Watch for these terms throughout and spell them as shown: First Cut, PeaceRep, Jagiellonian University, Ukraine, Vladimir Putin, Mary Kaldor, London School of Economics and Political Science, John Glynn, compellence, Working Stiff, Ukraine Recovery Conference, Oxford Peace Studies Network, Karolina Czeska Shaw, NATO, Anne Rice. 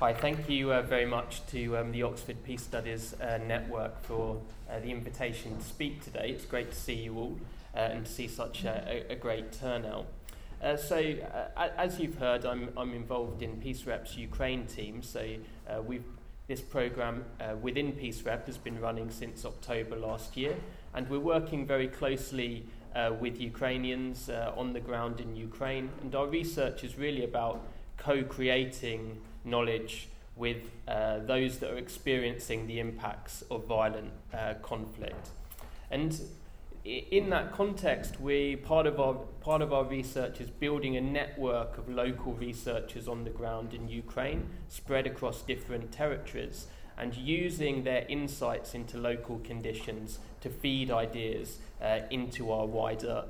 Hi, thank you very much to the Oxford Peace Studies Network for the invitation to speak today. It's great to see you all and to see such a great turnout. As you've heard, I'm involved in Peace Rep's Ukraine team. This programme within Peace Rep has been running since October last year, and we're working very closely with Ukrainians on the ground in Ukraine. And our research is really about co-creating knowledge with those that are experiencing the impacts of violent conflict. And in that context, part of our research is building a network of local researchers on the ground in Ukraine, spread across different territories, and using their insights into local conditions to feed ideas into our wider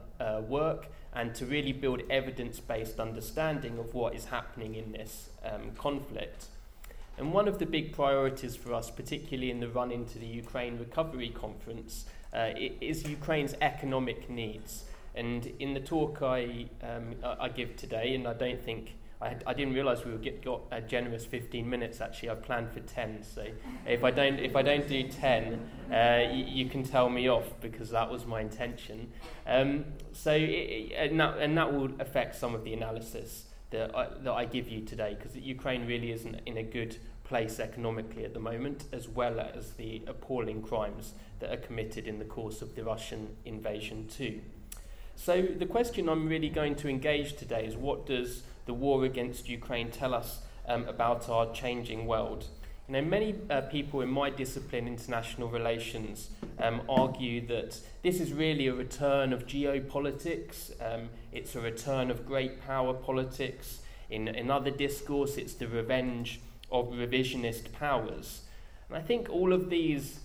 work, and to really build evidence-based understanding of what is happening in this conflict. And one of the big priorities for us, particularly in the run into the Ukraine Recovery Conference, is Ukraine's economic needs. And in the talk I give today, and I didn't realise we would got a generous 15 minutes. Actually, I planned for 10. So if I don't do 10, you can tell me off, because that was my intention. That will affect some of the analysis that I give you today, because Ukraine really isn't in a good place economically at the moment, as well as the appalling crimes that are committed in the course of the Russian invasion too. So the question I'm really going to engage today is, what does the war against Ukraine tell us about our changing world? You know, many people in my discipline, international relations, argue that this is really a return of geopolitics. It's a return of great power politics. In other discourse, it's the revenge of revisionist powers. And I think all of these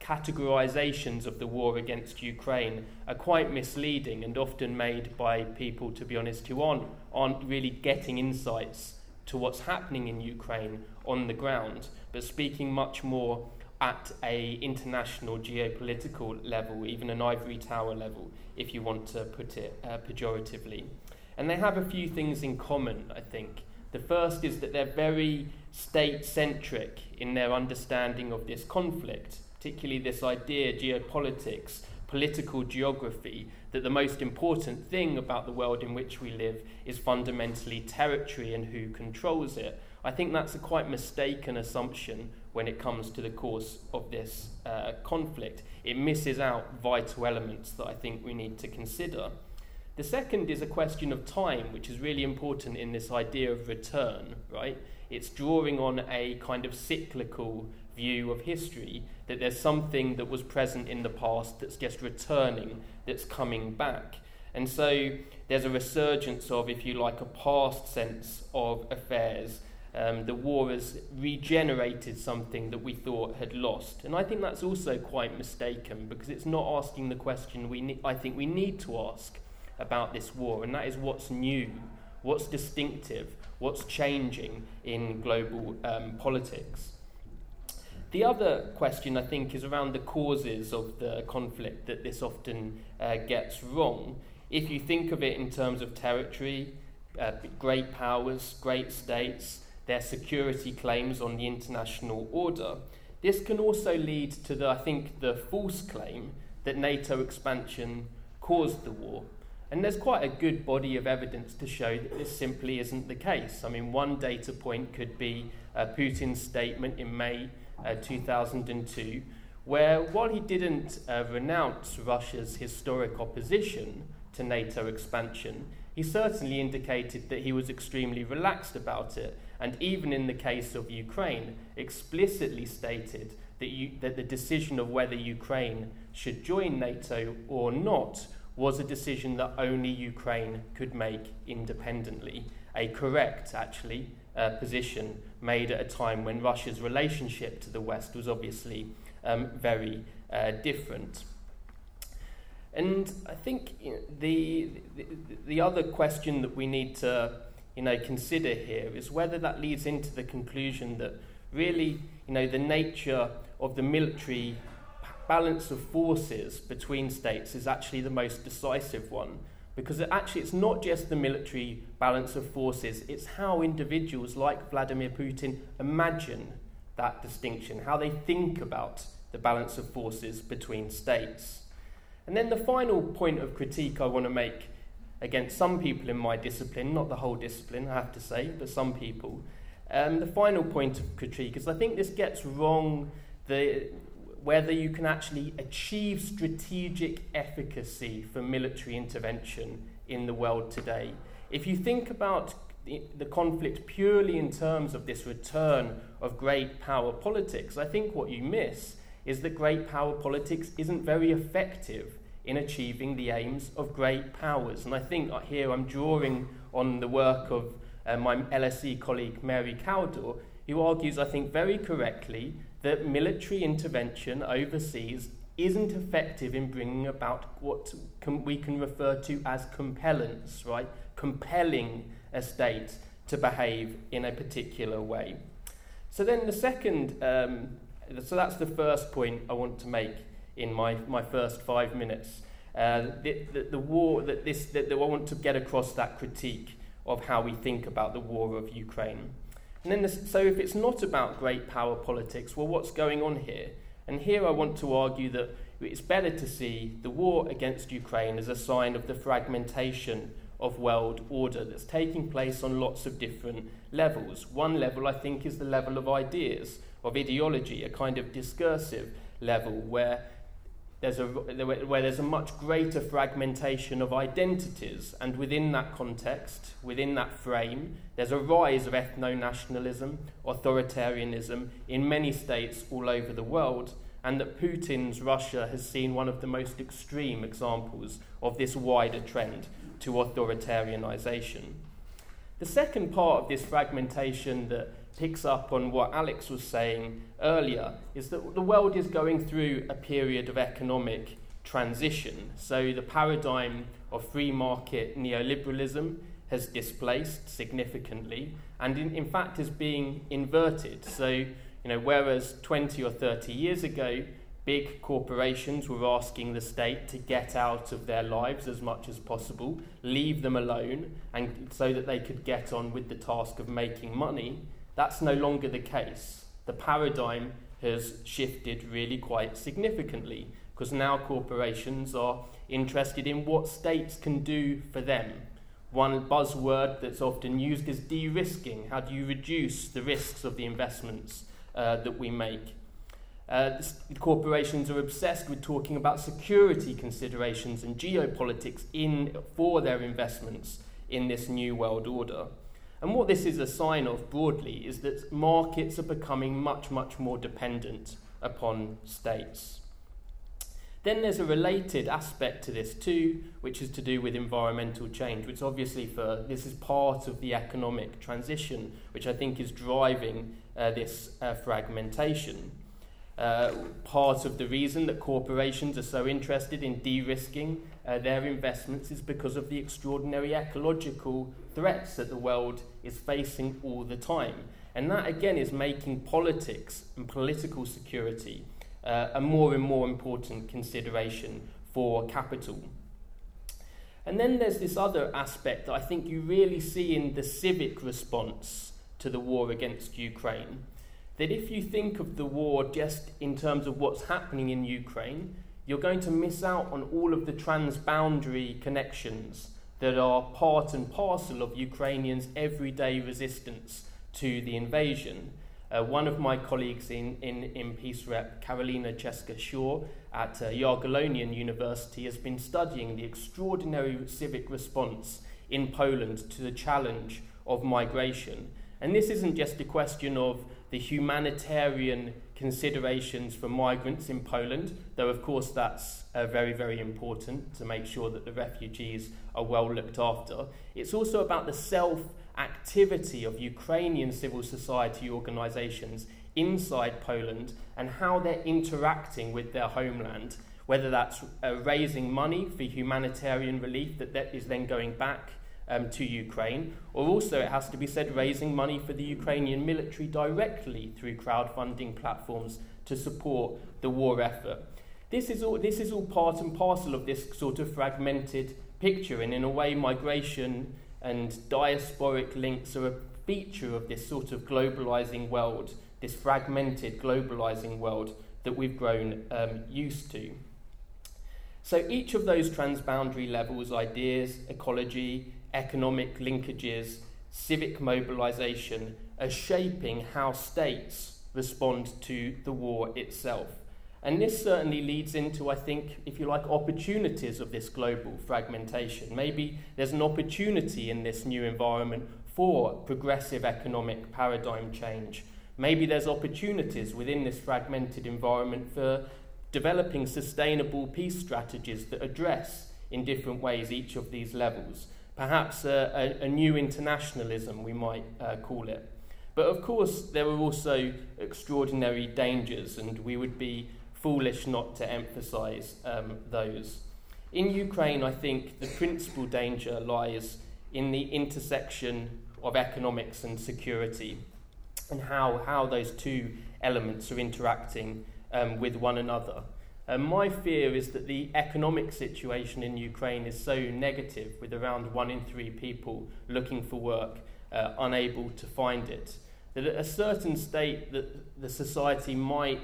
categorizations of the war against Ukraine are quite misleading, and often made by people, to be honest, who aren't really getting insights to what's happening in Ukraine on the ground, but speaking much more at an international geopolitical level, even an ivory tower level, if you want to put it pejoratively. And they have a few things in common, I think. The first is that they're very state-centric in their understanding of this conflict, particularly this idea, geopolitics, political geography, that the most important thing about the world in which we live is fundamentally territory and who controls it. I think that's a quite mistaken assumption when it comes to the course of this conflict. It misses out vital elements that I think we need to consider. The second is a question of time, which is really important in this idea of return, right? It's drawing on a kind of cyclical view of history, that there's something that was present in the past that's just returning, that's coming back. And so there's a resurgence of, if you like, a past sense of affairs. The war has regenerated something that we thought had lost. And I think that's also quite mistaken, because it's not asking the question I think we need to ask about this war, and that is, what's new, what's distinctive, what's changing in global politics. The other question, I think, is around the causes of the conflict, that this often gets wrong. If you think of it in terms of territory, great powers, great states, their security claims on the international order, this can also lead to, the false claim that NATO expansion caused the war. And there's quite a good body of evidence to show that this simply isn't the case. I mean, one data point could be Putin's statement in May 2002, where, while he didn't renounce Russia's historic opposition to NATO expansion, he certainly indicated that he was extremely relaxed about it, and even in the case of Ukraine, explicitly stated that the decision of whether Ukraine should join NATO or not was a decision that only Ukraine could make independently. A correct, actually, position made at a time when Russia's relationship to the West was obviously very different. And I think the other question that we need to consider here is whether that leads into the conclusion that really the nature of the military balance of forces between states is actually the most decisive one, because actually it's not just the military balance of forces, it's how individuals like Vladimir Putin imagine that distinction, how they think about the balance of forces between states. And then the final point of critique I want to make against some people in my discipline, not the whole discipline, I have to say, but some people. The final point of critique is I think this gets wrong whether you can actually achieve strategic efficacy for military intervention in the world today. If you think about the conflict purely in terms of this return of great power politics, I think what you miss is that great power politics isn't very effective in achieving the aims of great powers. And I think here I'm drawing on the work of my LSE colleague Mary Kaldor, who argues, I think very correctly, that military intervention overseas isn't effective in bringing about what we can refer to as compellence, right? Compelling a state to behave in a particular way. So then the second, so that's the first point I want to make in my first 5 minutes. I want to get across that critique of how we think about the war of Ukraine. And then so if it's not about great power politics, well, what's going on here? And here I want to argue that it's better to see the war against Ukraine as a sign of the fragmentation of world order that's taking place on lots of different levels. One level, I think, is the level of ideas, of ideology, a kind of discursive level where there's a much greater fragmentation of identities, and within that context, within that frame, there's a rise of ethno-nationalism, authoritarianism in many states all over the world, and that Putin's Russia has seen one of the most extreme examples of this wider trend to authoritarianization. The second part of this fragmentation that picks up on what Alex was saying earlier is that the world is going through a period of economic transition. So the paradigm of free market neoliberalism has displaced significantly and in fact is being inverted. So, whereas 20 or 30 years ago, big corporations were asking the state to get out of their lives as much as possible, leave them alone, and so that they could get on with the task of making money, that's no longer the case. The paradigm has shifted really quite significantly because now corporations are interested in what states can do for them. One buzzword that's often used is de-risking. How do you reduce the risks of the investments that we make? Corporations are obsessed with talking about security considerations and geopolitics for their investments in this new world order. And what this is a sign of broadly is that markets are becoming much, much more dependent upon states. Then there's a related aspect to this too, which is to do with environmental change, which obviously this is part of the economic transition, which I think is driving this fragmentation. Part of the reason that corporations are so interested in de-risking their investments is because of the extraordinary ecological threats that the world is facing all the time. And that, again, is making politics and political security a more and more important consideration for capital. And then there's this other aspect that I think you really see in the civic response to the war against Ukraine. That if you think of the war just in terms of what's happening in Ukraine, you're going to miss out on all of the transboundary connections that are part and parcel of Ukrainians' everyday resistance to the invasion. One of my colleagues in Peace Rep, Karolina Czeska Shaw at Jagiellonian University, has been studying the extraordinary civic response in Poland to the challenge of migration. And this isn't just a question of the humanitarian considerations for migrants in Poland, though of course that's very, very important to make sure that the refugees are well looked after. It's also about the self-activity of Ukrainian civil society organisations inside Poland and how they're interacting with their homeland, whether that's raising money for humanitarian relief that is then going back to Ukraine, or also, it has to be said, raising money for the Ukrainian military directly through crowdfunding platforms to support the war effort. This is all part and parcel of this sort of fragmented picture, and in a way migration and diasporic links are a feature of this sort of globalizing world, this fragmented globalizing world that we've grown used to. So each of those transboundary levels, ideas, ecology, economic linkages, civic mobilization, are shaping how states respond to the war itself. And this certainly leads into, I think, if you like, opportunities of this global fragmentation. Maybe there's an opportunity in this new environment for progressive economic paradigm change. Maybe there's opportunities within this fragmented environment for developing sustainable peace strategies that address in different ways each of these levels. Perhaps a new internationalism, we might call it. But of course, there are also extraordinary dangers, and we would be foolish not to emphasize those. In Ukraine, I think the principal danger lies in the intersection of economics and security, and how those two elements are interacting with one another. My fear is that the economic situation in Ukraine is so negative, with around 1 in 3 people looking for work, unable to find it, that at a certain state that the society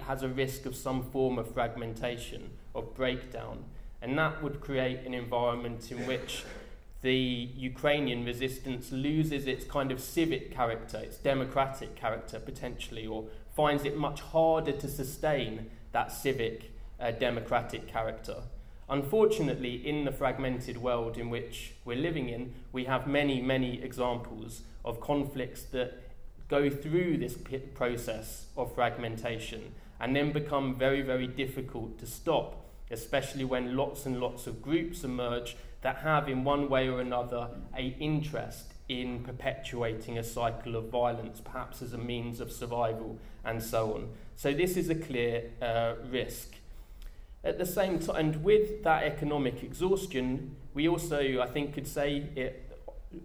has a risk of some form of fragmentation, of breakdown, and that would create an environment in which the Ukrainian resistance loses its kind of civic character, its democratic character potentially, or finds it much harder to sustain that civic democratic character. Unfortunately, in the fragmented world in which we're living in, we have many, many examples of conflicts that go through this process of fragmentation and then become very, very difficult to stop, especially when lots and lots of groups emerge that have, in one way or another, an interest in perpetuating a cycle of violence, perhaps as a means of survival, and so on. So this is a clear risk. At the same time, and with that economic exhaustion, we also, I think, could say it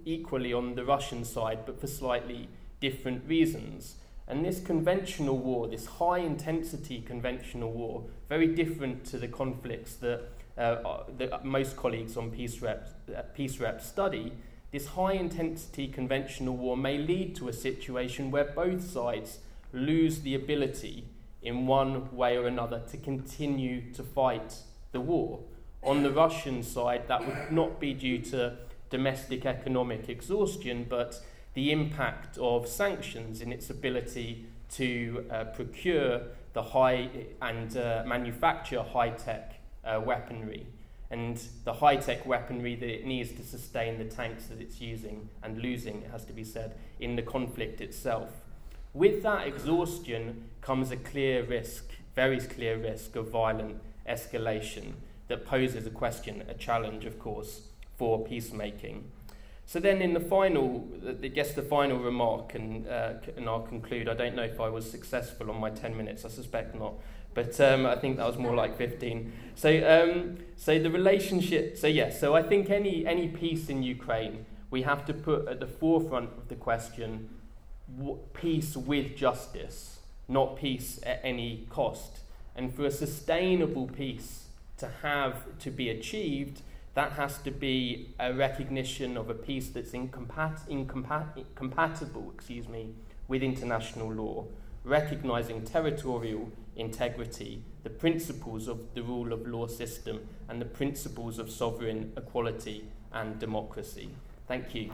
equally on the Russian side, but for slightly different reasons. And this conventional war, this high-intensity conventional war, very different to the conflicts that that most colleagues on Peace Rep study, this high-intensity conventional war may lead to a situation where both sides lose the ability, in one way or another, to continue to fight the war. On the Russian side, that would not be due to domestic economic exhaustion, but the impact of sanctions in its ability to procure the high and manufacture high-tech weaponry, and the high-tech weaponry that it needs to sustain the tanks that it's using and losing, it has to be said, in the conflict itself. With that exhaustion comes a clear risk, very clear risk of violent escalation that poses a question, a challenge, of course, for peacemaking. So then in the final, I guess the final remark, and I'll conclude. I don't know if I was successful on my 10 minutes, I suspect not. But I think that was more like 15. So the relationship, so I think any peace in Ukraine, we have to put at the forefront of the question, peace with justice, not peace at any cost. And for a sustainable peace to be achieved, that has to be a recognition of a peace that's incompatible with international law, recognizing territorial integrity, the principles of the rule of law system, and the principles of sovereign equality and democracy. Thank you.